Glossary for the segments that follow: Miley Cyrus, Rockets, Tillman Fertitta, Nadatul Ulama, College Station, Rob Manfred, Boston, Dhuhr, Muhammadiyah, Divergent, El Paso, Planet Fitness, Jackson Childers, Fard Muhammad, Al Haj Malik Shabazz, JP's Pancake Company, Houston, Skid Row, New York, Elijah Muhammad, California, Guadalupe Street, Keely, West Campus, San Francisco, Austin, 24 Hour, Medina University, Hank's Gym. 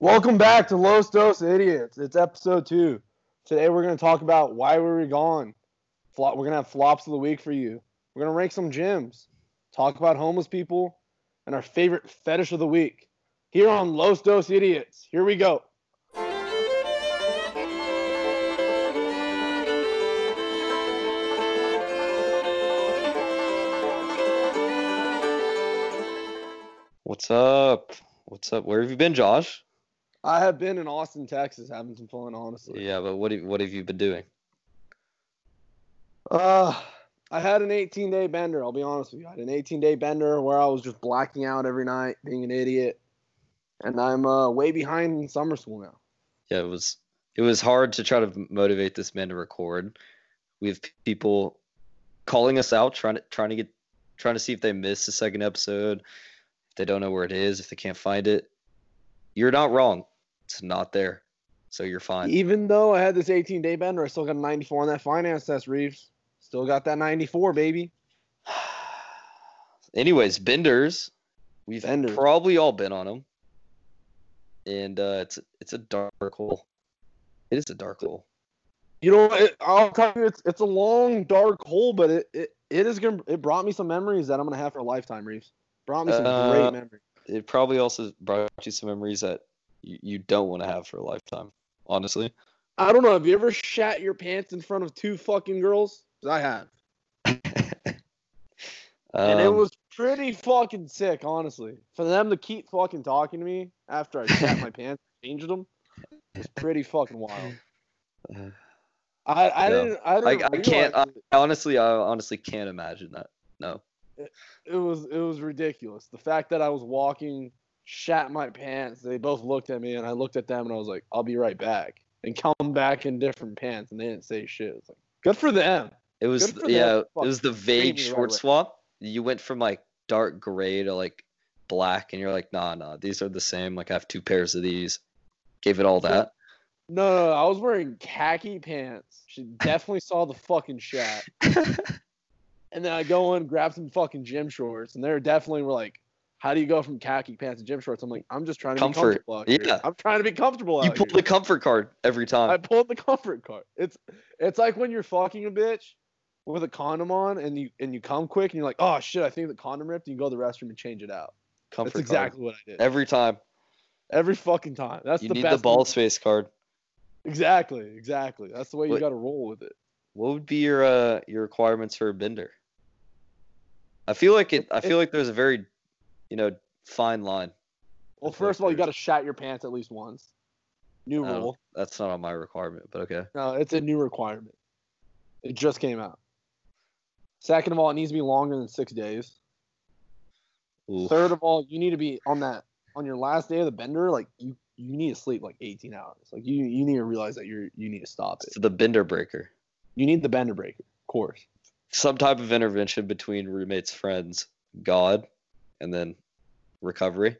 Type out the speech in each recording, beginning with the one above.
Welcome back to Los Dos Idiots. It's episode 2. Today we're going to talk about why were we gone. We're going to have flops of the week for you. We're going to rank some gyms, talk about homeless people, and our favorite fetish of the week. Here on Los Dos Idiots. Here we go. What's up? What's up? Where have you been, Josh? I have been in Austin, Texas, having some fun, honestly. Yeah, but what have you been doing? I had an 18-day bender, I'll be honest with you. I had an 18-day bender where I was just blacking out every night, being an idiot. And I'm way behind in summer school now. Yeah, it was hard to try to motivate this man to record. We have people calling us out, trying to see if they missed the second episode, if they don't know where it is, if they can't find it. You're not wrong. It's not there. So you're fine. Even though I had this 18-day bender, I still got a 94 on that finance test, Reeves. Still got that 94, baby. Anyways, benders. We've probably all been on them. And it's a dark hole. It is a dark hole. You know, I'll tell you, it's a long, dark hole, but it brought me some memories that I'm going to have for a lifetime, Reeves. Brought me some great memories. It probably also brought you some memories that you don't want to have for a lifetime, honestly. I don't know. Have you ever shat your pants in front of 2 fucking girls? I have. And it was pretty fucking sick, honestly. For them to keep fucking talking to me after I shat my pants and changed them, it was pretty fucking wild. I honestly can't imagine that. No. It was ridiculous. The fact that I was walking, shat my pants, they both looked at me, and I looked at them, and I was like, I'll be right back. And come back in different pants, and they didn't say shit. It's like, good for them. It was, yeah, it was the vague short swap. You went from, like, dark gray to, like, black, and you're like, nah, these are the same. Like, I have 2 pairs of these. Gave it all that. No, I was wearing khaki pants. She definitely saw the fucking shot. And then I go in, grab some fucking gym shorts, and they definitely were like, "How do you go from khaki pants to gym shorts?" I'm like, "I'm just trying to be comfortable." Out here. Yeah, I'm trying to be comfortable. You pulled the comfort card every time. I pulled the comfort card. It's like when you're fucking a bitch with a condom on, and you come quick, and you're like, "Oh shit, I think the condom ripped." And you go to the restroom and change it out. Comfort card. That's exactly what I did every time. Every fucking time. That's the best. You need the ball space card. Exactly. That's the way you got to roll with it. What would be your requirements for a bender? I feel like there's a very, fine line. Well, first of all, you got to shat your pants at least once. New rule. That's not on my requirement, but okay. No, it's a new requirement. It just came out. Second of all, it needs to be longer than 6 days. Oof. Third of all, you need to be on your last day of the bender. Like you need to sleep like 18 hours. Like you need to realize that you need to stop it. So the bender breaker. You need the bender breaker, of course. Some type of intervention between roommates, friends, God, and then recovery.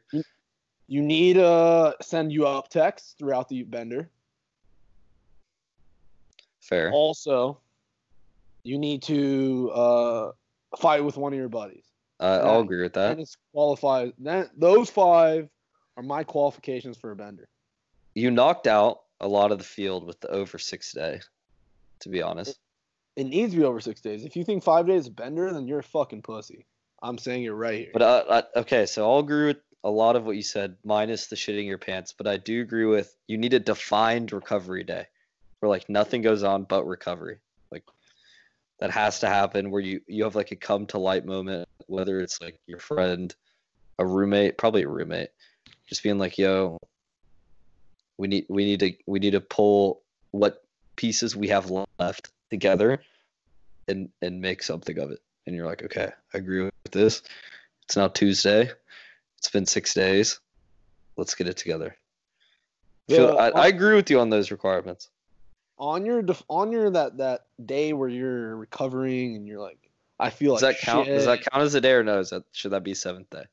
You need to send you up texts throughout the bender. Fair. Also, you need to fight with one of your buddies. I'll agree with that. Those 5 are my qualifications for a bender. You knocked out a lot of the field with the over 6 day. To be honest, it needs to be over 6 days. If you think 5 days is bender, then you're a fucking pussy. I'm saying it right here. But okay, so I'll agree with a lot of what you said, minus the shitting your pants. But I do agree with you need a defined recovery day, where like nothing goes on but recovery. Like that has to happen. Where you have like a come to light moment, whether it's like your friend, probably a roommate, just being like, yo, we need to pull what pieces we have left together and make something of it. And you're like, okay, I agree with this. It's now Tuesday. It's been 6 days. Let's get it together. Yeah, I agree with you on those requirements. On your that day where you're recovering and you're like, I feel like shit. Does that count as a day or no? Should that be seventh day?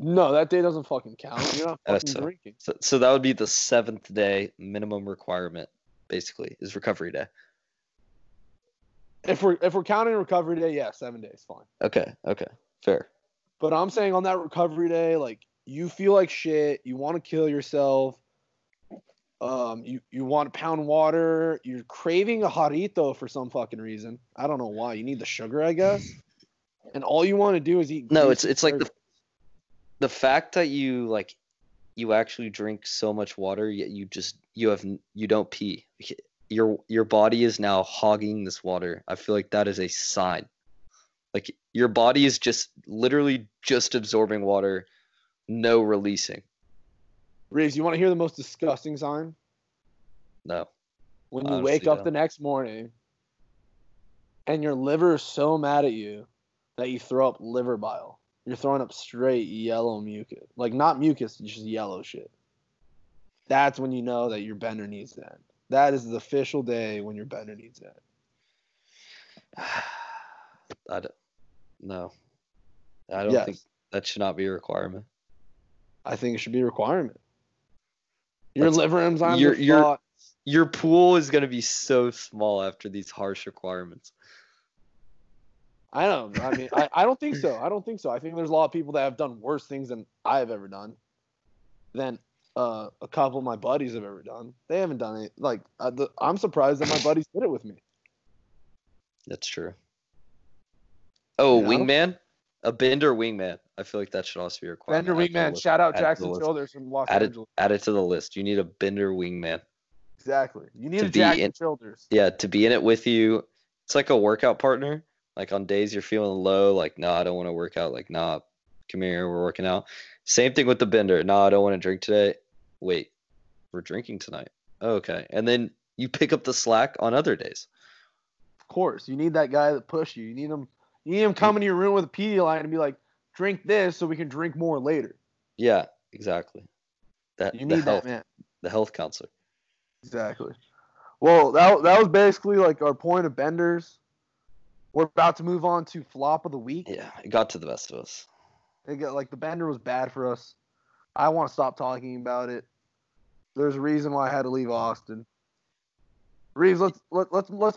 No, that day doesn't fucking count. You're not fucking drinking. So that would be the 7th day minimum requirement. Basically, is recovery day. If we're counting recovery day, yeah, 7 days, fine. Okay, fair. But I'm saying on that recovery day, like you feel like shit, you want to kill yourself, you want to pound water, you're craving a jarrito for some fucking reason. I don't know why. You need the sugar, I guess. And all you want to do is eat. No, it's like the fact that you like you actually drink so much water yet you don't pee. Your body is now hogging this water. I feel like that is a sign. Like your body is just literally just absorbing water, no releasing. Reeves, you want to hear the most disgusting sign? No. When you wake up the next morning and your liver is so mad at you that you throw up liver bile. You're throwing up straight yellow mucus. Like not mucus, just yellow shit. That's when you know that your bender needs that. That is the official day when your bender needs that. I don't think that should not be a requirement. I think it should be a requirement. Your liver enzymes are flawed. Your pool is going to be so small after these harsh requirements. I don't know. I mean, I don't think so. I don't think so. I think there's a lot of people that have done worse things than I've ever done. Than a couple of my buddies have ever done. They haven't done it. Like, I'm surprised that my buddies did it with me. That's true. Oh, you know? Wingman? A bender wingman. I feel like that should also be a requirement. Bender wingman. Shout out Jackson Childers from Los Angeles. Add it to the list. You need a bender wingman. Exactly. You need a Jackson Childers. Yeah, to be in it with you. It's like a workout partner. Like on days you're feeling low, like, no, I don't want to work out. Like, nah, come here, we're working out. Same thing with the bender. No, I don't want to drink today. Wait, we're drinking tonight. Oh, okay. And then you pick up the slack on other days. Of course. You need that guy that pushed you. You need him coming to your room with a Pedialyte and be like, drink this so we can drink more later. Yeah, exactly. The health counselor. Exactly. Well, that was basically like our point of benders. We're about to move on to flop of the week. Yeah, it got to the best of us. The bender was bad for us. I want to stop talking about it. There's a reason why I had to leave Austin. Reeves, let's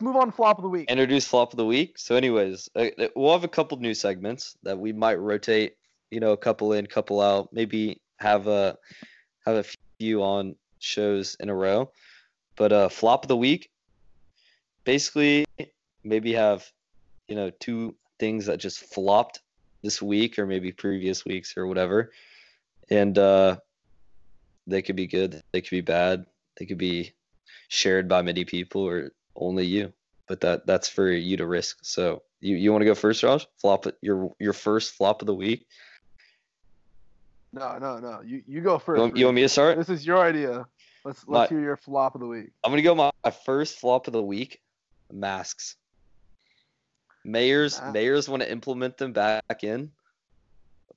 move on to flop of the week. Introduce flop of the week. So, anyways, we'll have a couple new segments that we might rotate. You know, a couple in, couple out. Maybe have a few on shows in a row. But flop of the week, basically, maybe have two things that just flopped this week or maybe previous weeks or whatever, and they could be good, they could be bad, they could be shared by many people or only you, but that's for you to risk. So you want to go first, Raj? Flop your first flop of the week. No. You go first. You want me to start? This is your idea. Let's hear your flop of the week. I'm gonna go my first flop of the week. Masks. Mayors want to implement them back in,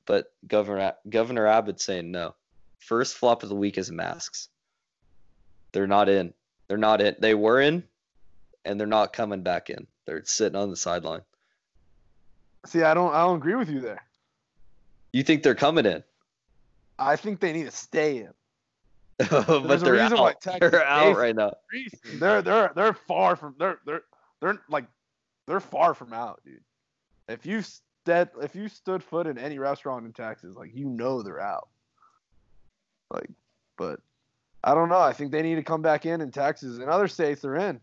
but Governor Abbott's saying no. First flop of the week is masks. They're not in. They're not in. They were in, and they're not coming back in. They're sitting on the sideline. See, I don't agree with you there. You think they're coming in? I think they need to stay in. But they're out. They're out right now. They're far from. They're far from out, dude. If you stood foot in any restaurant in Texas, like, you know they're out. Like, but I don't know. I think they need to come back in Texas. In other states, they're in.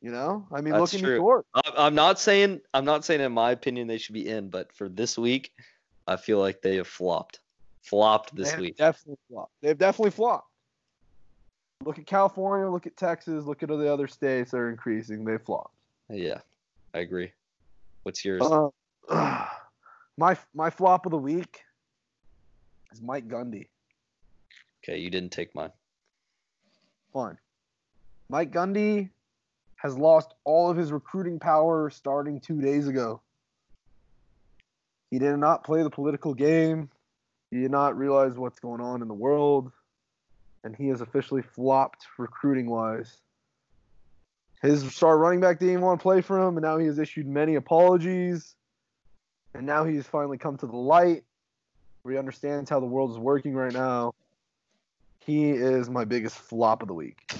You know, I mean, look in New York. I'm not saying in my opinion they should be in, but for this week, I feel like they have flopped. Flopped this week. They've definitely flopped. Look at California. Look at Texas. Look at the other states that are increasing. They flopped. Yeah. I agree. What's yours? My flop of the week is Mike Gundy. Okay, you didn't take mine. Fine. Mike Gundy has lost all of his recruiting power starting 2 days ago. He did not play the political game. He did not realize what's going on in the world. And he has officially flopped recruiting-wise. His star running back didn't even want to play for him, and now he has issued many apologies. And now he's finally come to the light, where he understands how the world is working right now. He is my biggest flop of the week.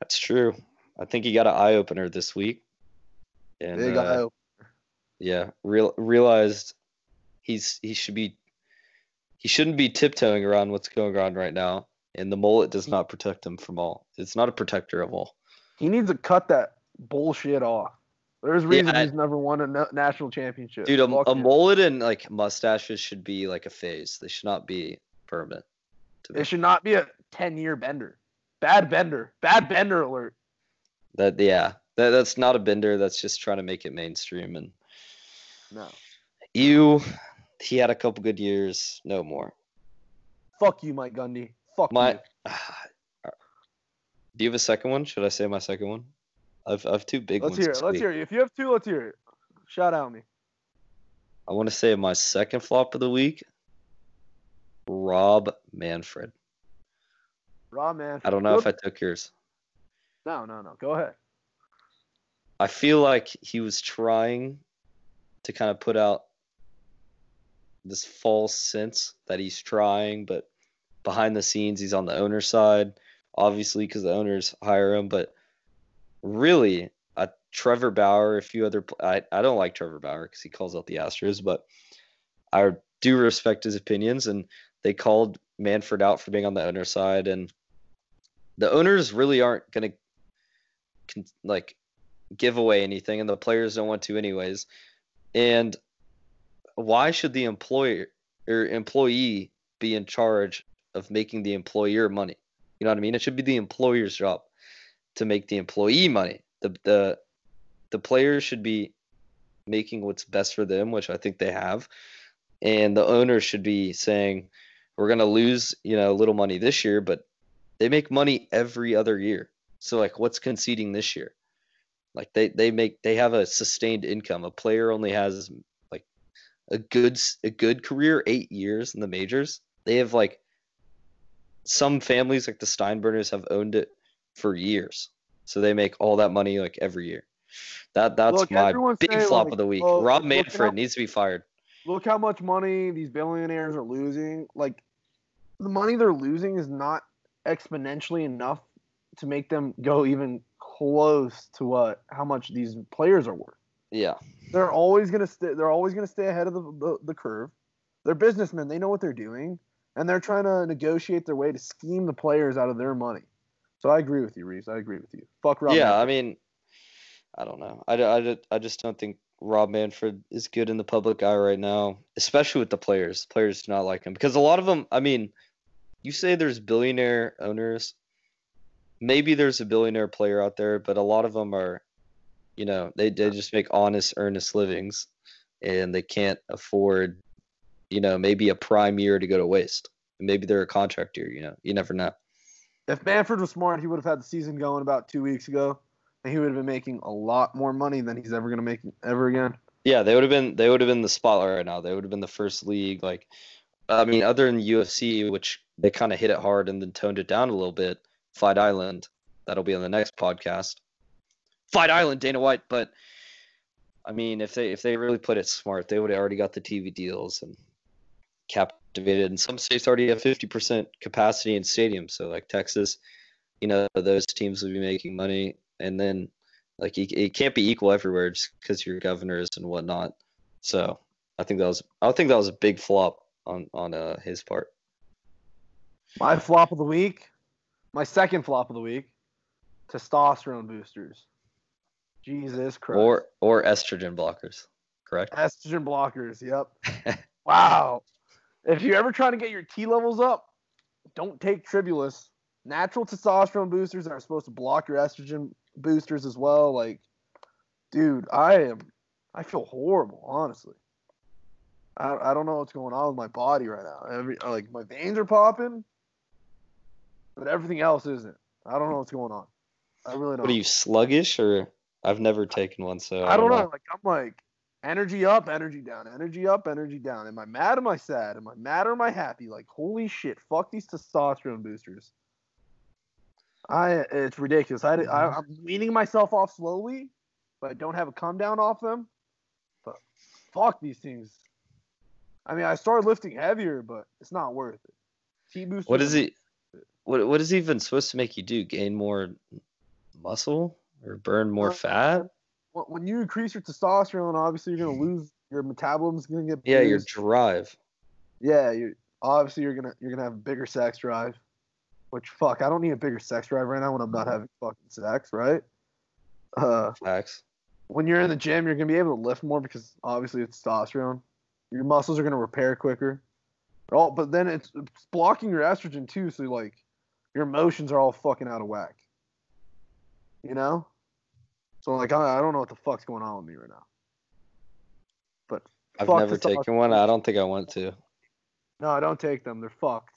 That's true. I think he got an eye-opener this week. And, big eye-opener. Yeah, realized he should be he shouldn't be tiptoeing around what's going on right now. And the mullet does not protect him from all. It's not a protector of all. He needs to cut that bullshit off. There's a reason he's never won a national championship. Dude, a mullet and like mustaches should be like a phase. They should not be permanent. It should not be a 10-year bender. Bad bender alert. That's not a bender. That's just trying to make it mainstream. And no. He had a couple good years. No more. Fuck you, Mike Gundy. Fuck you. Do you have a second one? Should I say my second one? I've two big ones. Let's hear it. If you have two, let's hear it. Shout out me. I want to say my second flop of the week, Rob Manfred. Rob Manfred. I don't know if I took yours. No. Go ahead. I feel like he was trying to kind of put out this false sense that he's trying, but behind the scenes, he's on the owner's side, obviously, because the owners hire him. But really, Trevor Bauer, a few other – I don't like Trevor Bauer because he calls out the Astros, but I do respect his opinions. And they called Manfred out for being on the owner's side. And the owners really aren't going to, like, give away anything, and the players don't want to anyways. And why should the employer or employee be in charge of making the employer money? You know what I mean? It should be the employer's job to make the employee money. The players should be making what's best for them, which I think they have. And the owners should be saying, we're going to lose, a little money this year, but they make money every other year. So like, what's conceding this year? Like they have a sustained income. A player only has like a good career, 8 years in the majors. They have like some families like the Steinbrenners have owned it for years. So they make all that money like every year. That's my big flop of the week. Rob Manfred needs to be fired. Look how much money these billionaires are losing. Like the money they're losing is not exponentially enough to make them go even close to how much these players are worth. Yeah, they're always gonna stay ahead of the curve. They're businessmen; they know what they're doing, and they're trying to negotiate their way to scheme the players out of their money. So I agree with you, Reeves. I agree with you. Fuck Rob. Yeah, Manfred. I mean, I don't know. I just don't think Rob Manfred is good in the public eye right now, especially with the players. Players do not like him because a lot of them. I mean, you say there's billionaire owners. Maybe there's a billionaire player out there, but a lot of them are, they just make honest, earnest livings, and they can't afford, maybe a prime year to go to waste. And maybe they're a contract year, you never know. If Manfred was smart, he would have had the season going about 2 weeks ago, and he would have been making a lot more money than he's ever going to make ever again. Yeah, they would have been the spotlight right now. They would have been the first league. Like, I mean, other than UFC, which they kind of hit it hard and then toned it down a little bit. Fight Island, that'll be on the next podcast. Fight Island, Dana White. But I mean, if they really put it smart, they would have already got the TV deals and captivated. And some states already have 50% capacity in stadiums. So like Texas, those teams would be making money. And then like it can't be equal everywhere just because your governors and whatnot. So I think that was a big flop on his part. My flop of the week. My second flop of the week, testosterone boosters. Jesus Christ. Or estrogen blockers, correct? Estrogen blockers, yep. Wow. If you're ever trying to get your T levels up, don't take Tribulus. Natural testosterone boosters are supposed to block your estrogen boosters as well. Like, dude, I feel horrible, honestly. I don't know what's going on with my body right now. My veins are popping. But everything else isn't. I don't know what's going on. I really don't. What are you, sluggish? Or I've never taken one, so I don't know. Like I'm like, energy up, energy down, energy up, energy down. Am I mad? Am I sad? Am I mad or am I happy? Like, holy shit! Fuck these testosterone boosters. It's ridiculous. I'm weaning myself off slowly, but I don't have a come down off them. But fuck these things. I mean, I started lifting heavier, but it's not worth it. T boosters. What is it? What is even supposed to make you do? Gain more muscle or burn more fat? When you increase your testosterone, obviously you're going to lose your metabolism's going to get. Yeah, your drive. Yeah, Obviously, you're gonna have a bigger sex drive. Which, fuck, I don't need a bigger sex drive right now when I'm not having fucking sex, right? Facts. When you're in the gym, you're going to be able to lift more because, obviously, it's testosterone. Your muscles are going to repair quicker. Oh, but then it's blocking your estrogen, too, so, like, your emotions are all fucking out of whack. You know? So, like, I don't know what the fuck's going on with me right now. But I've never taken one. I don't think I want to. No, I don't take them. They're fucked.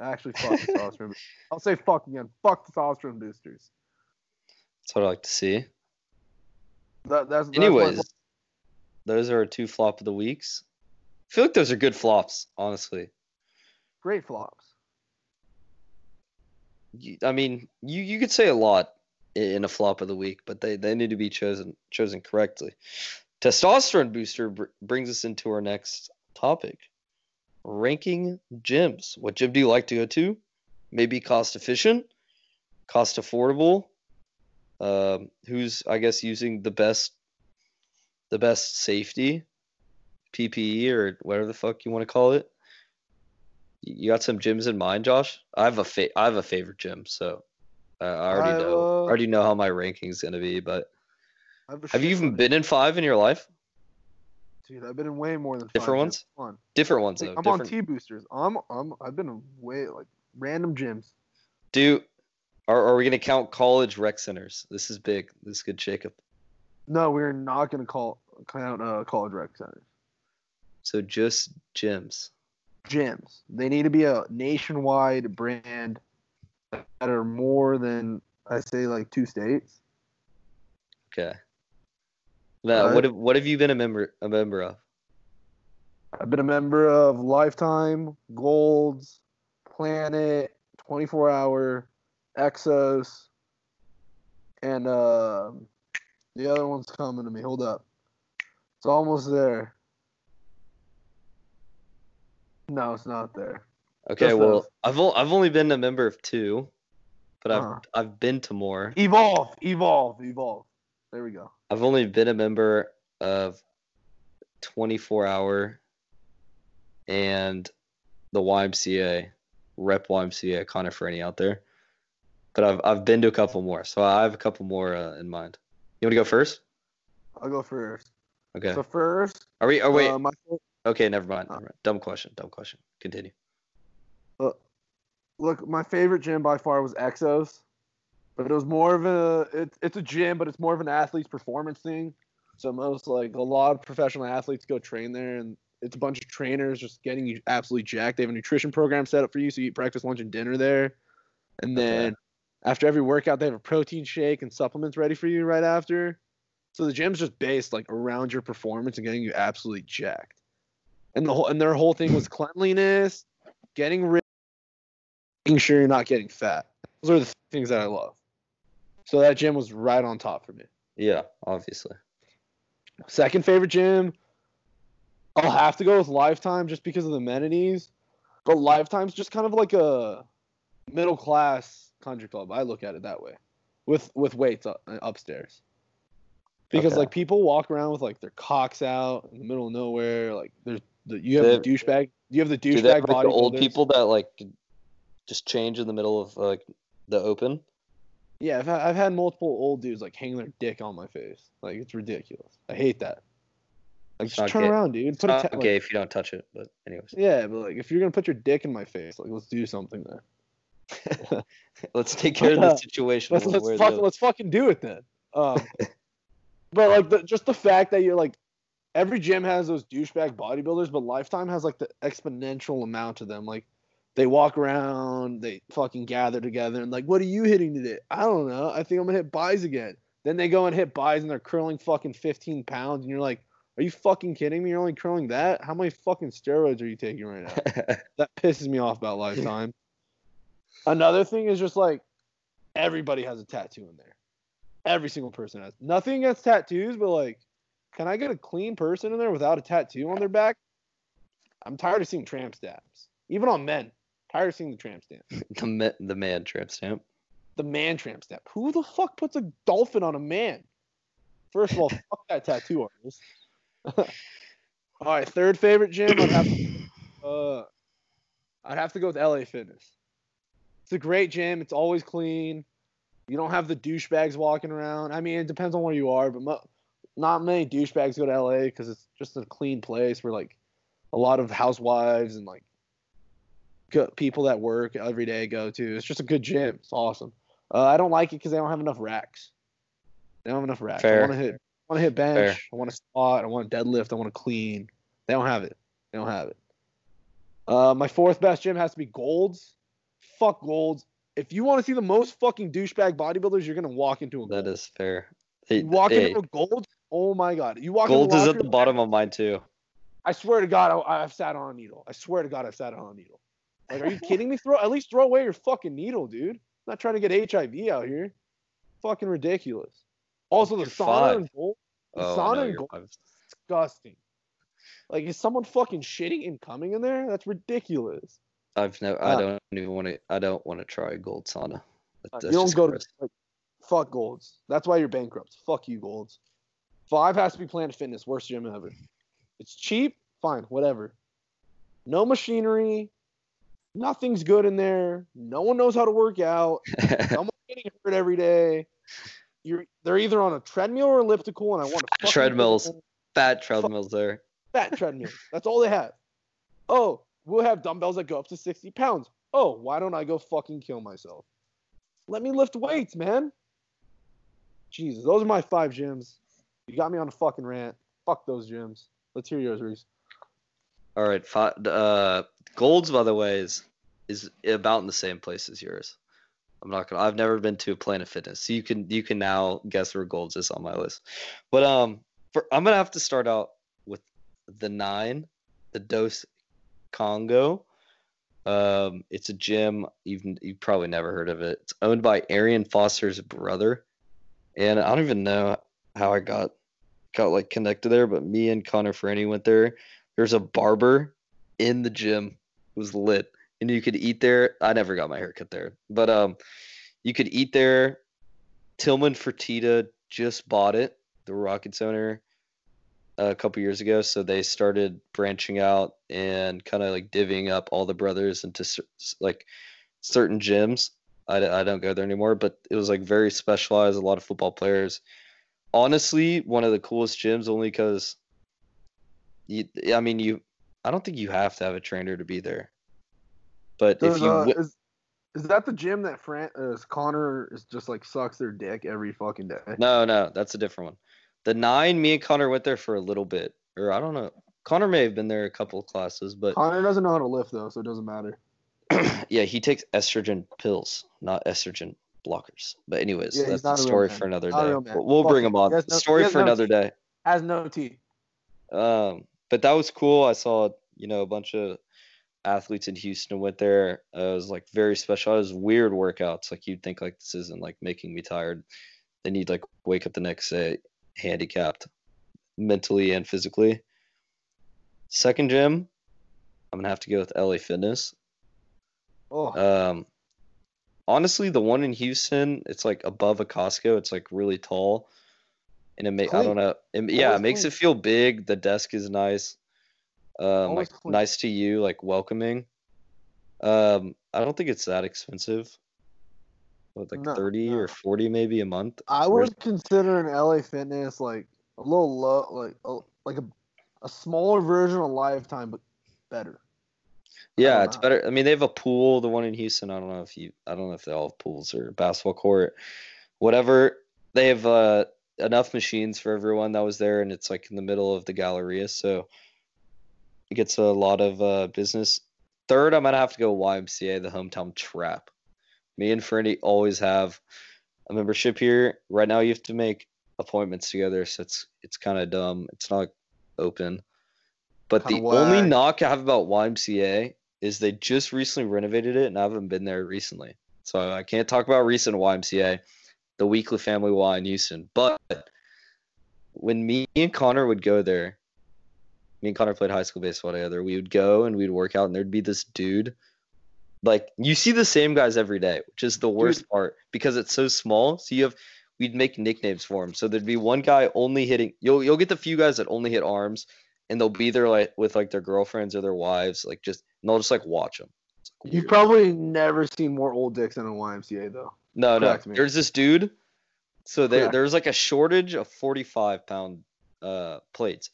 Actually, fuck the testosterone. I'll say fuck again. Fuck the testosterone boosters. That's what I like to see. Anyways, those are our two flop of the weeks. I feel like those are good flops, honestly. Great flops. I mean, you could say a lot in a flop of the week, but they need to be chosen correctly. Testosterone booster brings us into our next topic. Ranking gyms. What gym do you like to go to? Maybe cost efficient, cost affordable. Who's, I guess, using the best safety, PPE or whatever the fuck you want to call it. You got some gyms in mind, Josh? I have a favorite gym, so I already know how my ranking's gonna be. But have you even been in five in your life? Dude, I've been in way more than different ones. Different ones. Like, I'm on T boosters. I've been in way like random gyms. Dude, are we gonna count college rec centers? This is big. This could shake up. No, we're not gonna count college rec centers. So just gyms. Gyms. They need to be a nationwide brand that are more than I say like two states. Okay. Now, what have you been a member of? I've been a member of Lifetime, Golds, Planet, 24 Hour, Exos, and the other one's coming to me. Hold up. It's almost there. No, it's not there. Okay, just well, I've only been a member of two, but I've been to more. Evolve. There we go. I've only been a member of 24 Hour and the YMCA, Rep YMCA, Connor Ferrini out there. But I've been to a couple more, so I have a couple more in mind. You want to go first? I'll go first. Okay. So first, wait. Okay, never mind. Dumb question. Continue. Look, my favorite gym by far was Exos. But it was more of it's a gym, but it's more of an athlete's performance thing. So most like a lot of professional athletes go train there, and it's a bunch of trainers just getting you absolutely jacked. They have a nutrition program set up for you, so you eat breakfast, lunch, and dinner there. And then after every workout, they have a protein shake and supplements ready for you right after. So the gym's just based like around your performance and getting you absolutely jacked. And their whole thing was cleanliness, getting rid, making sure you're not getting fat. Those are the things that I love. So that gym was right on top for me. Yeah, obviously. Second favorite gym, I'll have to go with Lifetime just because of the amenities. But Lifetime's just kind of like a middle-class country club. I look at it that way, with weights upstairs. Because like people walk around with like their cocks out in the middle of nowhere. Like you have the douchebag. Do they have like the old people that like just change in the middle of like the open? Yeah, I've had multiple old dudes like hang their dick on my face. Like it's ridiculous. I hate that. Like just turn around, dude. Put it's not okay if you don't touch it, but anyways. Yeah, but like if you're gonna put your dick in my face, like let's do something there. Let's take care of the situation. Let's fucking do it then. But like the fact that you're like every gym has those douchebag bodybuilders, but Lifetime has like the exponential amount of them. Like they walk around, they fucking gather together, and like, what are you hitting today? I don't know. I think I'm going to hit buys again. Then they go and hit buys, and they're curling fucking 15 pounds, and you're like, are you fucking kidding me? You're only curling that? How many fucking steroids are you taking right now? That pisses me off about Lifetime. Another thing is just like, everybody has a tattoo in there. Every single person has. Nothing against tattoos, but like, can I get a clean person in there without a tattoo on their back? I'm tired of seeing tramp stamps. Even on men. Tired of seeing the tramp stamp. The man tramp stamp. The man tramp stamp. Who the fuck puts a dolphin on a man? First of all, fuck that tattoo artist. All right, third favorite gym. I'd have to I'd have to go with LA Fitness. It's a great gym. It's always clean. You don't have the douchebags walking around. I mean, it depends on where you are, but not many douchebags go to LA because it's just a clean place where, like, a lot of housewives and, like, people that work every day go to. It's just a good gym. It's awesome. I don't like it because they don't have enough racks. They don't have enough racks. Fair. I want to hit bench. Fair. I want to squat. I want to deadlift. I want to clean. They don't have it. They don't have it. My fourth best gym has to be Golds. Fuck Golds. If you want to see the most fucking douchebag bodybuilders, you're going to walk into a Golds. That is fair. You walk into a Golds, oh my God. You walk Golds is at the bottom of mine too. I swear to God, I've sat on a needle. I swear to God, I've sat on a needle. Like, are you kidding me? At least throw away your fucking needle, dude. I'm not trying to get HIV out here. Fucking ridiculous. Also, the sauna and Golds. Is disgusting. Like, is someone fucking shitting and coming in there? That's ridiculous. I don't want to try Gold sauna. You don't go to. Like, fuck Golds. That's why you're bankrupt. Fuck you, Golds. 5 has to be Planet Fitness. Worst gym ever. It's cheap. Fine. Whatever. No machinery. Nothing's good in there. No one knows how to work out. Someone's getting hurt every day. They're either on a treadmill or elliptical, and I want to treadmills. Fat treadmills there. Fat treadmills. That's all they have. Oh, we'll have dumbbells that go up to 60 pounds. Oh, why don't I go fucking kill myself? Let me lift weights, man. Jesus, those are my 5 gyms. You got me on a fucking rant. Fuck those gyms. Let's hear yours, Reese. All right. Golds, by the way, is about in the same place as yours. I've never been to a Planet Fitness. So you can now guess where Golds is on my list. But I'm gonna have to start out with the 9, the Dos Congo. It's a gym you've probably never heard of it. It's owned by Arian Foster's brother, and I don't even know how I got like connected there, but me and Connor Ferrini went there. There's a barber in the gym. It was lit, and you could eat there. I never got my haircut there, but you could eat there. Tillman Fertitta just bought it, the Rockets owner, a couple years ago, so they started branching out and kind of like divvying up all the brothers into like certain gyms. I don't go there anymore, but it was like very specialized, a lot of football players. Honestly, one of the coolest gyms, only because I don't think you have to have a trainer to be there. But is that the gym that Connor is just like sucks their dick every fucking day? No, that's a different one. The 9, me and Connor went there for a little bit, or I don't know. Connor may have been there a couple of classes, but Connor doesn't know how to lift though, so it doesn't matter. Yeah, he takes estrogen pills, not estrogen blockers. But anyways, yeah, that's a story for another day. We'll bring him on. Story for another day. Has no teeth. But that was cool. I saw a bunch of athletes in Houston went there. It was like very special. It was weird workouts. Like you'd think like this isn't like making me tired. Then you'd like wake up the next day handicapped mentally and physically. Second gym, I'm gonna have to go with LA Fitness. Honestly, the one in Houston, it's like above a Costco. It's like really tall, and it makes it makes it feel big. The desk is nice, like clean. Nice to you, like welcoming. I don't think it's that expensive. What, like $30 or $40 maybe a month? I would consider an LA Fitness like a little low, like a smaller version of Lifetime, but better. Yeah, it's better. I mean, they have a pool. The one in Houston, I don't know if they all have pools or basketball court, whatever. They have enough machines for everyone that was there, and it's like in the middle of the Galleria, so it gets a lot of business. Third, I'm gonna have to go YMCA, the hometown trap. Me and Fernie always have a membership here. Right now, you have to make appointments together, so it's kind of dumb. It's not open. But kinda the only knock I have about YMCA is they just recently renovated it, and I haven't been there recently. So I can't talk about recent YMCA, the weekly family Y in Houston. But when me and Connor would go there, me and Connor played high school baseball together, we would go and we'd work out, and there'd be this dude. Like, you see the same guys every day, which is the worst part because it's so small. So we'd make nicknames for them. So there'd be one guy only hitting. You'll get the few guys that only hit arms, and they'll be there like with like their girlfriends or their wives, like just, and they'll just like watch them. Like, you've probably never seen more old dicks in a YMCA though. No, correct me. There's this dude. So there's like a shortage of 45 pound plates,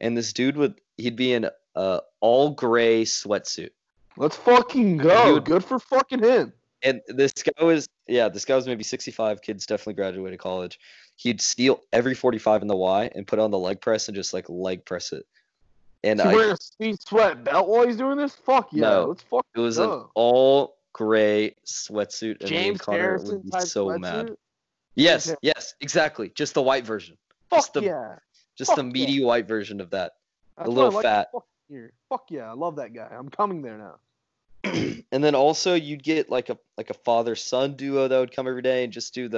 and this dude he'd be in a all gray sweatsuit. Let's fucking go. Good for fucking him. And this guy was maybe 65. Kids definitely graduated college. He'd steal every 45 in the Y and put on the leg press and just like leg press it. And he's wearing a sleeve sweat belt while he's doing this. Fuck yeah, no, let's fucking go. It was an all gray sweatsuit. James Harrison type sweatsuit. Mad. Yes, exactly. Just the white version. Fuck just the, yeah. Just fuck the meaty white version of that. That's a little like fat. Fuck yeah, I love that guy. I'm coming there now. And then also you'd get like a father-son duo that would come every day and just do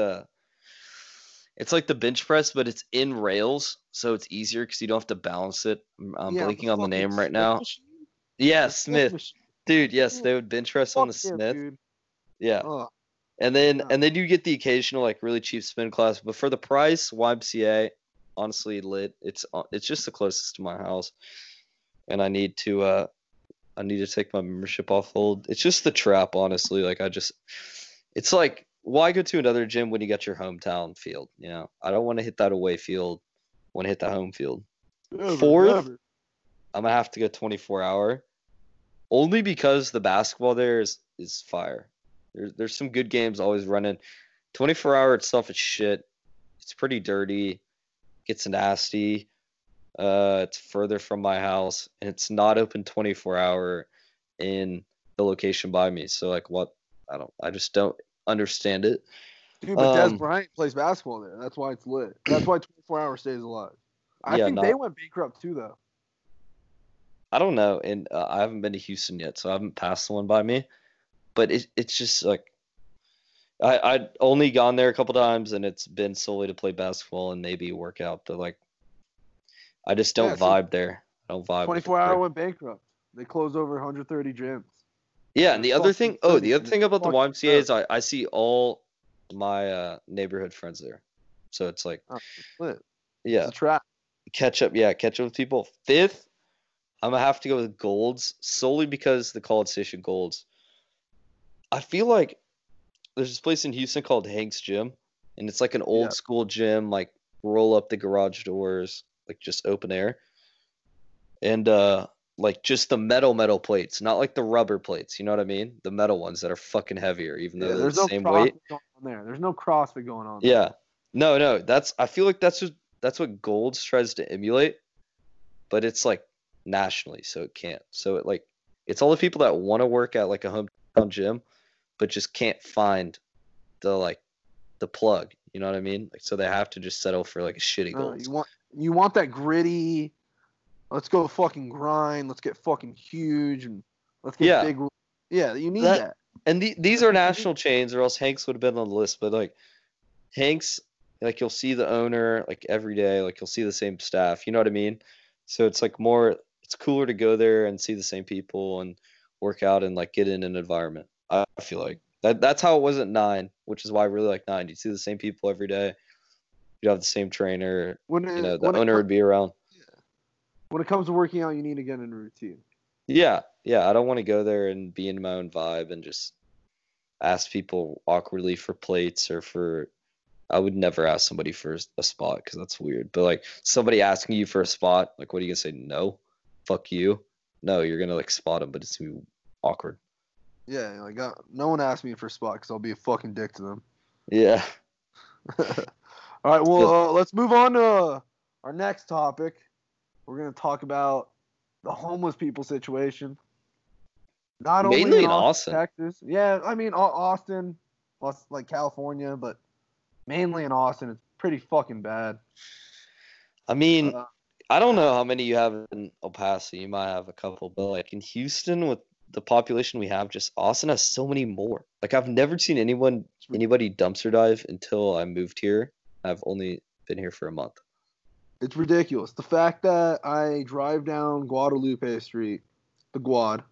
it's like the bench press, but it's in rails, so it's easier because you don't have to balance it. I'm blanking on the name right now. Yeah, Smith. Dude, yes, they would bench press on the Smith. Dude. Yeah. And then you get the occasional like really cheap spin class, but for the price, YMCA, honestly lit. It's just the closest to my house, and I need to take my membership off hold. It's just the trap, honestly. Like it's like, why go to another gym when you got your hometown field? You know, I don't want to hit that away field. I want to hit the home field. Fourth, I'm gonna have to go 24 hour, only because the basketball there is fire. There's some good games always running. 24 hour itself is shit. It's pretty dirty. It's nasty. It's further from my house, and it's not open 24 hour in the location by me. So like, what? I just don't understand it. Dude, but Des Bryant plays basketball there. That's why it's lit. That's why 24 hour stays alive. I think they went bankrupt too, though. I don't know, and I haven't been to Houston yet, so I haven't passed the one by me. But it's just like, I'd only gone there a couple times, and it's been solely to play basketball and maybe work out. But like, I just don't vibe there. I don't vibe. 24 hour went bankrupt. They closed over 130 gyms. Yeah, and the other thing about the YMCA is I see all my neighborhood friends there, so it's like, it's a trap. Catch up with people. Fifth, I'm gonna have to go with Golds solely because the College Station Golds. I feel like there's this place in Houston called Hank's Gym, and it's like an old school gym, like roll up the garage doors, like just open air. And like just the metal plates, not like the rubber plates, you know what I mean? The metal ones that are fucking heavier, even though they're the same weight. There's no CrossFit going on there. Yeah. No. I feel like that's what Golds tries to emulate, but it's like nationally, so it can't. So it like, it's all the people that want to work at like a hometown gym, but just can't find the plug. You know what I mean? Like, so they have to just settle for like a shitty goal. You want that gritty? Let's go fucking grind. Let's get fucking huge. And let's get big. Yeah, you need that. And these are national chains, or else Hank's would have been on the list. But like Hank's, like you'll see the owner like every day. Like you'll see the same staff. You know what I mean? So it's like more. It's cooler to go there and see the same people and work out and like get in an environment. I feel like that's how it was at 9, which is why I really like 9. You'd see the same people every day. You'd have the same trainer. The owner would be around. When it comes to working out, you need to get in a routine. Yeah. I don't want to go there and be in my own vibe and just ask people awkwardly for plates or for. I would never ask somebody for a spot because that's weird. But like somebody asking you for a spot, like what are you gonna say? No, fuck you. No, you're gonna like spot them, but it's gonna be awkward. Yeah, like no one asked me for a spot because I'll be a fucking dick to them. Yeah. All right, well, let's move on to our next topic. We're going to talk about the homeless people situation. Not mainly only in Austin, Texas. Yeah, I mean, Austin, plus like California, but mainly in Austin. It's pretty fucking bad. I mean, I don't know how many you have in El Paso. You might have a couple, but like in Houston with the population we have, just Austin has so many more. Like I've never seen anybody dumpster dive until I moved here. I've only been here for a month. It's ridiculous. The fact that I drive down Guadalupe Street, the Guad,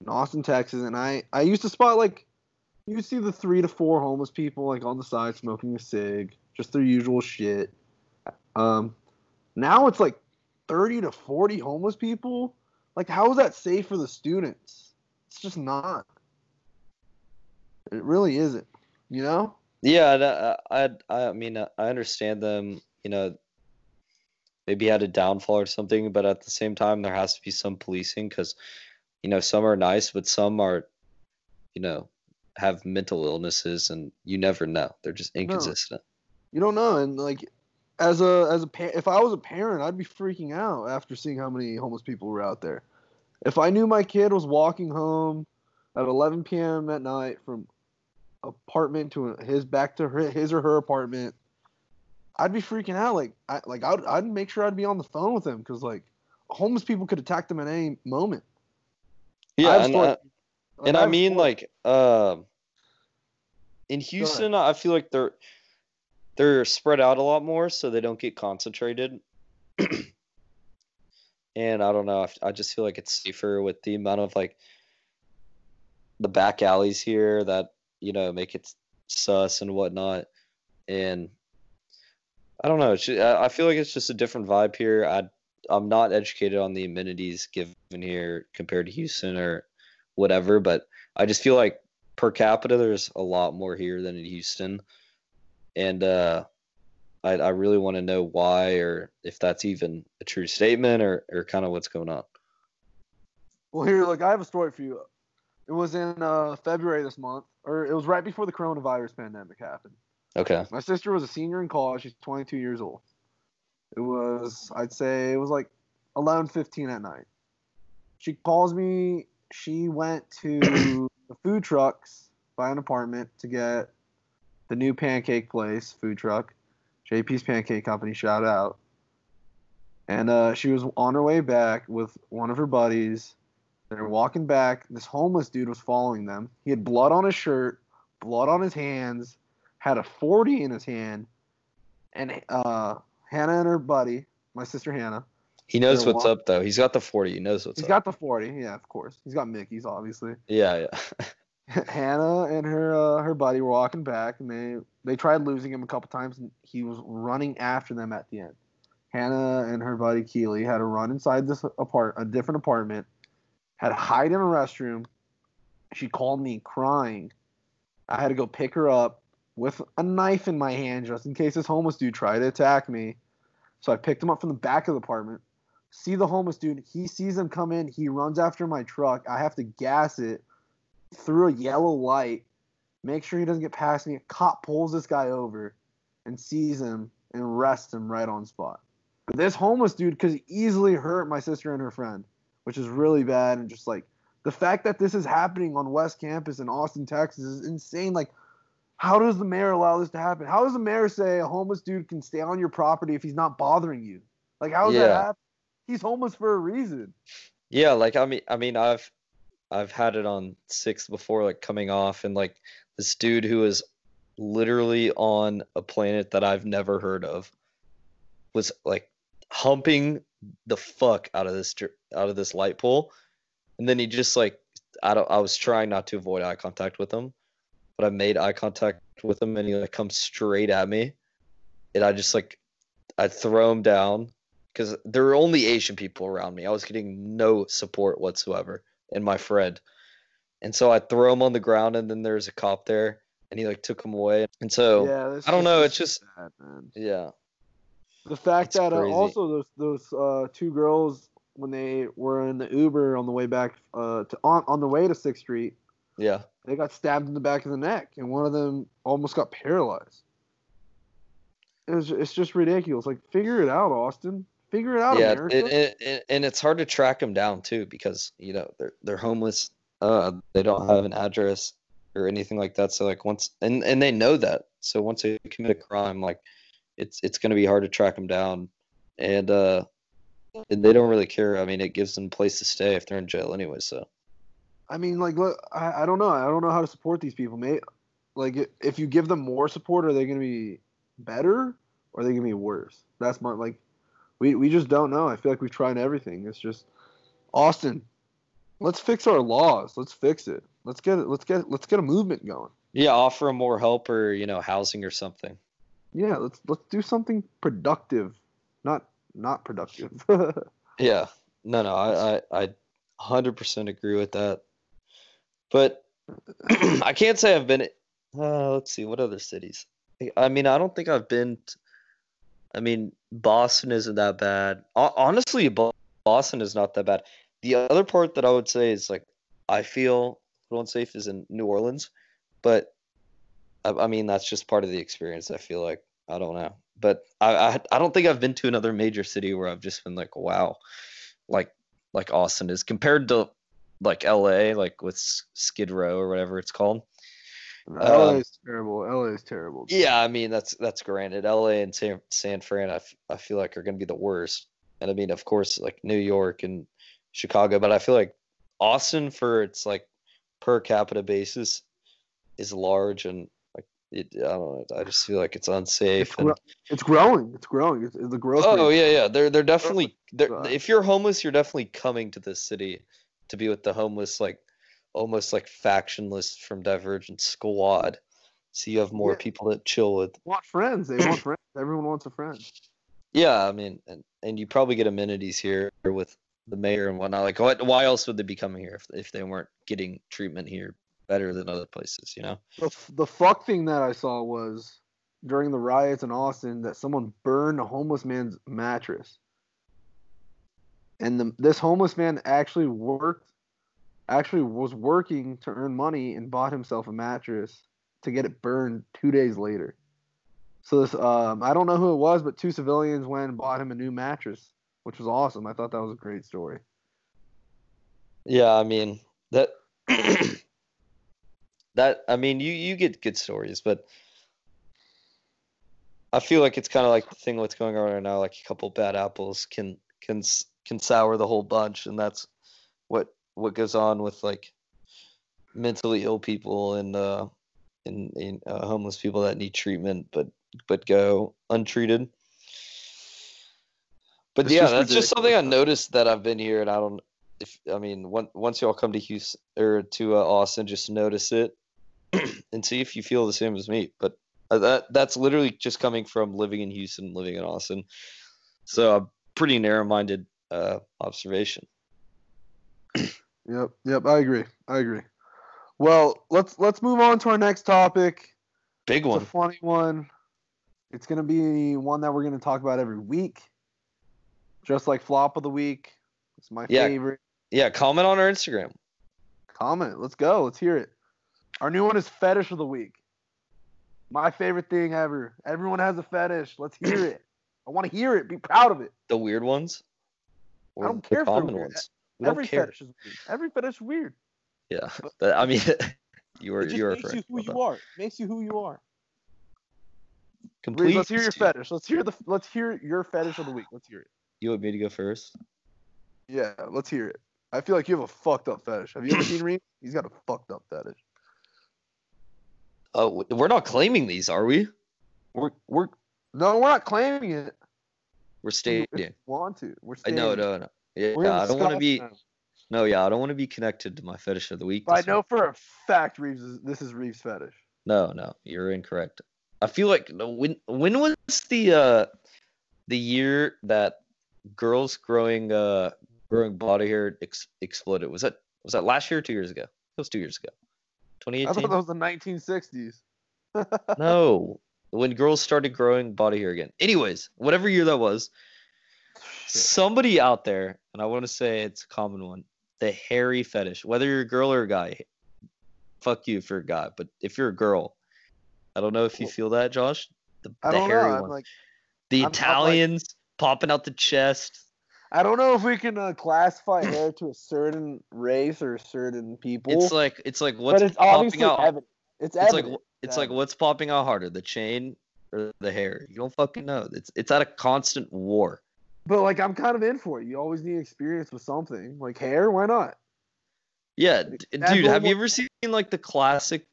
in Austin, Texas, and I used to spot like you would see the 3 to 4 homeless people like on the side smoking a cig, just their usual shit. Now it's like 30 to 40 homeless people? Like, how is that safe for the students? It's just not. It really isn't, you know? Yeah, I mean, I understand them, you know, maybe had a downfall or something, but at the same time, there has to be some policing because, you know, some are nice, but some are, you know, have mental illnesses, and you never know. They're just inconsistent. You don't know, and like, if I was a parent, I'd be freaking out after seeing how many homeless people were out there. If I knew my kid was walking home at 11 p.m. at night from apartment to his back to his or her apartment, I'd be freaking out. I'd make sure I'd be on the phone with him because like homeless people could attack them at any moment. Yeah, and I mean like in Houston, I feel like they're spread out a lot more, so they don't get concentrated. And I don't know, I just feel like it's safer with the amount of like the back alleys here that, you know, make it sus and whatnot. And I don't know. I feel like it's just a different vibe here. I'm not educated on the amenities given here compared to Houston or whatever, but I just feel like per capita there's a lot more here than in Houston. And I really want to know why, or if that's even a true statement, or kind of what's going on. Well, here, look, I have a story for you. It was in February this month, or it was right before the coronavirus pandemic happened. Okay. My sister was a senior in college. She's 22 years old. It was, I'd say, it was like 11:15 at night. She calls me. She went to the food trucks by an apartment to get the new pancake place, food truck, JP's Pancake Company, shout out. And she was on her way back with one of her buddies. They were walking back. This homeless dude was following them. He had blood on his shirt, blood on his hands, had a 40 in his hand. And Hannah and her buddy, my sister Hannah. He knows what's up, though. He's got the 40. He knows what's up. He's got the 40. Yeah, of course. He's got Mickey's, obviously. Yeah. Hannah and her buddy were walking back, and they tried losing him a couple times, and he was running after them at the end. Hannah and her buddy Keely had to run inside this a different apartment, had to hide in a restroom. She called me crying. I had to go pick her up with a knife in my hand just in case this homeless dude tried to attack me. So I picked him up from the back of the apartment. See the homeless dude. He sees him come in. He runs after my truck. I have to gas it through a yellow light, make sure he doesn't get past me. A cop pulls this guy over and sees him and arrests him right on spot. But this homeless dude could easily hurt my sister and her friend, which is really bad. And just like the fact that this is happening on West Campus in Austin, Texas is insane. Like, how does the mayor allow this to happen? How does the mayor say a homeless dude can stay on your property if he's not bothering you? Like, how does that happen? He's homeless for a reason. Yeah, like I mean I've had it on 6 before, like coming off, and like this dude who is literally on a planet that I've never heard of was like humping the fuck out of this light pole, and then he just like I was trying not to avoid eye contact with him, but I made eye contact with him, and he like comes straight at me, and I just like I throw him down because there were only Asian people around me. I was getting no support whatsoever. And my friend, and so I throw him on the ground, and then there's a cop there, and he like took him away. And so I don't know, it's just bad, man. Yeah. The fact that also those two girls, when they were in the Uber on the way back on the way to 6th Street, yeah, they got stabbed in the back of the neck, and one of them almost got paralyzed. It's just ridiculous. Like, figure it out, Austin. Figure it out, yeah, America. And it's hard to track them down too, because you know they're homeless. They don't have an address or anything like that. So like once and they know that. So once they commit a crime, like it's going to be hard to track them down, and they don't really care. I mean, it gives them a place to stay if they're in jail anyway. So I mean, like, look, I don't know. I don't know how to support these people, mate. Like, if you give them more support, are they going to be better or are they going to be worse? That's my like. We just don't know. I feel like we've tried everything. It's just Austin. Let's fix our laws. Let's fix it. Let's get a movement going. Yeah, offer them more help or, you know, housing or something. Yeah, let's do something productive. Not not productive. Yeah. No. I 100% agree with that. But I can't say I've been let's see, what other cities? I mean, I don't think I've been Boston isn't that bad. Honestly, Boston is not that bad. The other part that I would say is, like, I feel a little unsafe is in New Orleans. But, I mean, that's just part of the experience, I feel like. I don't know. But I don't think I've been to another major city where I've just been like, wow, like Austin is. Compared to, like, LA, like with Skid Row or whatever it's called. LA is terrible. Yeah, I mean, that's granted. LA and San Fran, I feel like, are going to be the worst. And, I mean, of course, like New York and Chicago. But I feel like Austin, for its, like, per capita basis, is large and, like, I don't know. I just feel like it's unsafe. It's growing. It's the growth. Oh, rate. Yeah. They're definitely if you're homeless, you're definitely coming to this city to be with the homeless, like, almost like factionless from Divergent Squad. So you have more people that chill with. Want friends. They want friends. Everyone wants a friend. Yeah, I mean, and you probably get amenities here with the mayor and whatnot. Like, why else would they be coming here if they weren't getting treatment here better than other places, you know? The fuck thing that I saw was during the riots in Austin that someone burned a homeless man's mattress. And this homeless man was working to earn money and bought himself a mattress to get it burned 2 days later. So this, I don't know who it was, but two civilians went and bought him a new mattress, which was awesome. I thought that was a great story. Yeah, I mean, that you get good stories, but I feel like it's kind of like the thing what's going on right now. Like, a couple bad apples can sour the whole bunch, and that's what goes on with, like, mentally ill people and homeless people that need treatment but go untreated. But that's just something I noticed that I've been here, and I don't. Once y'all come to Houston or to Austin, just notice it and see if you feel the same as me. But that's literally just coming from living in Houston, living in Austin. So a pretty narrow-minded observation. Yep. I agree. Well, let's move on to our next topic. Big one. It's a funny one. It's going to be one that we're going to talk about every week. Just like Flop of the Week. It's my favorite. Yeah, comment on our Instagram. Comment. Let's go. Let's hear it. Our new one is Fetish of the Week. My favorite thing ever. Everyone has a fetish. Let's hear it. I want to hear it. Be proud of it. The weird ones? I don't care for the common ones. Every fetish is weird. Every fetish is weird. Yeah. But, I mean, you are correct. Makes you who you are. Complete. Let's hear your fetish. Let's hear your fetish of the week. Let's hear it. You want me to go first? Yeah, let's hear it. I feel like you have a fucked up fetish. Have you ever seen Reem? He's got a fucked up fetish. Oh, we're not claiming these, are we? We're not claiming it. We're stating. We want to? We're stating. No. Yeah, I don't want to be. Now. No, yeah, I don't want to be connected to my fetish of the week. I know for a fact, this is Reeves' fetish. No, you're incorrect. I feel like when was the year that girls growing body hair exploded? Was that last year or 2 years ago? It was 2 years ago. 2018. I thought that was the 1960s. No, when girls started growing body hair again. Anyways, whatever year that was. Somebody out there, and I want to say it's a common one, the hairy fetish. Whether you're a girl or a guy, fuck you if you're a guy. But if you're a girl, I don't know if you feel that, Josh. The hairy one. Like, the Italians popping out the chest. I don't know if we can classify hair to a certain race or a certain people. It's like what's popping out. Evident. It's like what's popping out harder, the chain or the hair. You don't fucking know. It's at a constant war. But, like, I'm kind of in for it. You always need experience with something. Like, hair, why not? Yeah. Dude, have you ever seen, like, the classic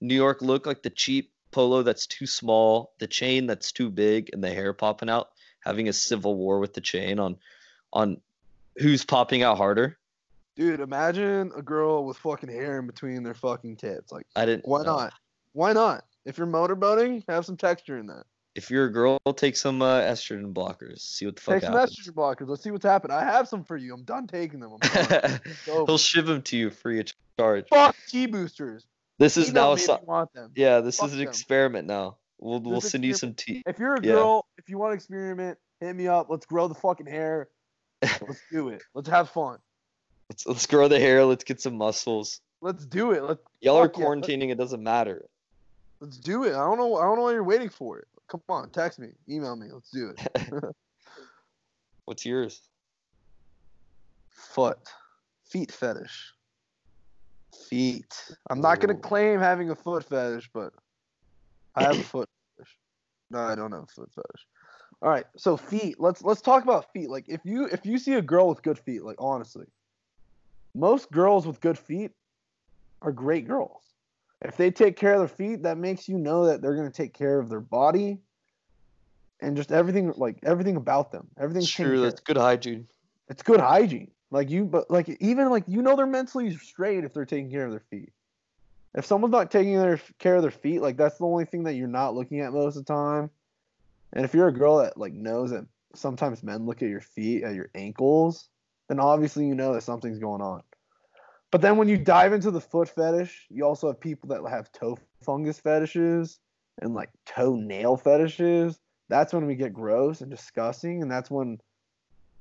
New York look? Like, the cheap polo that's too small, the chain that's too big, and the hair popping out? Having a civil war with the chain on who's popping out harder? Dude, imagine a girl with fucking hair in between their fucking tits. Like, why not? Why not? If you're motorboating, have some texture in that. If you're a girl, take some estrogen blockers. See what the fuck happens. Take some estrogen blockers. Let's see what's happened. I have some for you. I'm done taking them. He'll ship them to you free of charge. Fuck T-boosters. This is now yeah, this is an experiment now. We'll send you some tea. If you're a girl, if you want to experiment, hit me up. Let's grow the fucking hair. Let's do it. Let's have fun. Let's grow the hair. Let's get some muscles. Let's do it. Y'all are quarantining. It doesn't matter. Let's do it. I don't know why you're waiting for it. Come on, text me, email me. Let's do it. What's yours? Feet fetish. Feet. I'm not gonna claim having a foot fetish, but I have a foot fetish. No, I don't have a foot fetish. All right, so feet. Let's talk about feet. Like if you see a girl with good feet, like honestly, most girls with good feet are great girls. If they take care of their feet, that makes you know that they're gonna take care of their body and just everything, like everything about them. Everything's true. That's good hygiene. It's good hygiene. But they're mentally straight if they're taking care of their feet. If someone's not taking care of their feet, like that's the only thing that you're not looking at most of the time. And if you're a girl that like knows that sometimes men look at your feet, at your ankles, then obviously you know that something's going on. But then when you dive into the foot fetish, you also have people that have toe fungus fetishes and like toenail fetishes. That's when we get gross and disgusting. And that's when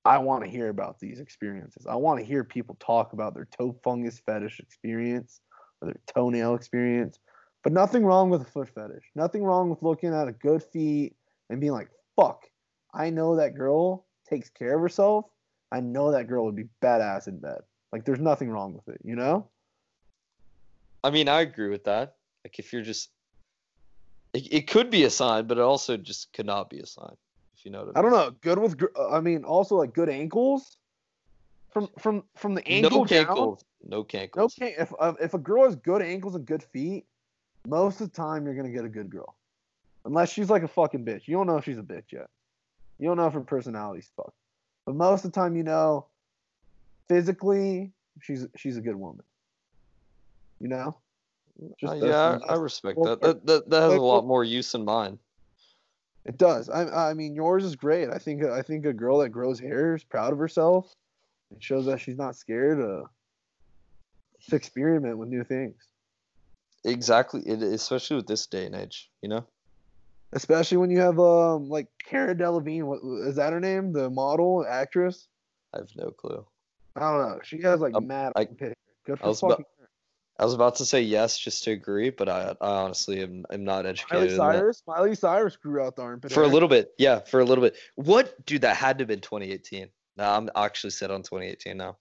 I want to hear about these experiences. I want to hear people talk about their toe fungus fetish experience or their toenail experience. But nothing wrong with a foot fetish. Nothing wrong with looking at a good feet and being like, fuck, I know that girl takes care of herself. I know that girl would be badass in bed. Like, there's nothing wrong with it, you know? I mean, I agree with that. Like, if you're just... It could be a sign, but it also just could not be a sign, if you know what I mean. I don't know. Good with... I mean, also, like, good ankles? From the ankle down? No cankles. If a girl has good ankles and good feet, most of the time you're going to get a good girl. Unless she's like a fucking bitch. You don't know if she's a bitch yet. You don't know if her personality's fucked. But most of the time, you know... Physically, she's a good woman. You know? I respect that. That has a lot more use than mine. It does. I mean, yours is great. I think a girl that grows hair is proud of herself. It shows that she's not scared to experiment with new things. Exactly. Especially with this day and age, you know? Especially when you have, like, Cara Delevingne. What, is that her name? The model, actress? I have no clue. I don't know. She has like mad. Good for fucking. I was about to say yes just to agree, but I honestly am not educated. Miley Cyrus grew out the armpit for a little bit. Yeah, for a little bit. What, dude? That had to have been 2018. No, I'm actually set on 2018 now.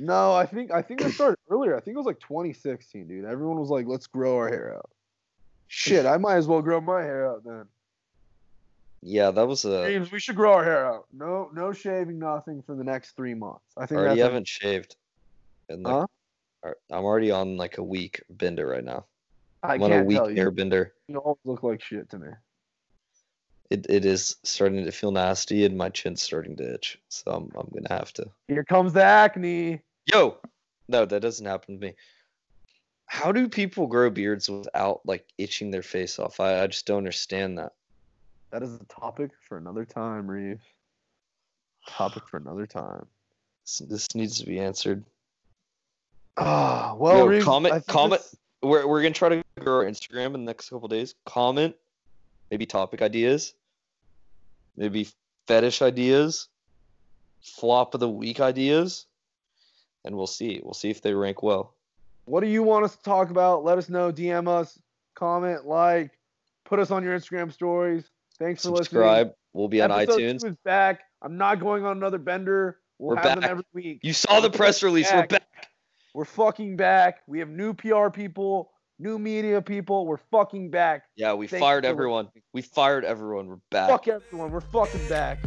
No, I think that started earlier. I think it was like 2016, dude. Everyone was like, "Let's grow our hair out." Shit, I might as well grow my hair out then. Yeah, that was a. James, we should grow our hair out. No shaving, nothing for the next 3 months. I think. I already haven't shaved. And huh? I'm already on like a week bender right now. I'm on a week hair bender. You all look like shit to me. It is starting to feel nasty, and my chin's starting to itch. So I'm gonna have to. Here comes the acne. Yo, no, that doesn't happen to me. How do people grow beards without like itching their face off? I just don't understand that. That is a topic for another time, Reeve. Topic for another time. This needs to be answered. Well, yo, Reeve, comment. We're gonna try to grow our Instagram in the next couple days. Comment, maybe topic ideas, maybe fetish ideas, flop of the week ideas, and we'll see. We'll see if they rank well. What do you want us to talk about? Let us know. DM us. Comment, like, put us on your Instagram stories. Thanks for listening. Subscribe. We'll be on iTunes. Episode 2 is back. I'm not going on another bender. We're have back. Them every week. You saw the press release. We're back. We're fucking back. We have new PR people, new media people. We're fucking back. Yeah, we fired everyone. We fired everyone. We're back. Fuck everyone. We're fucking back.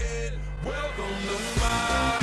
Welcome to my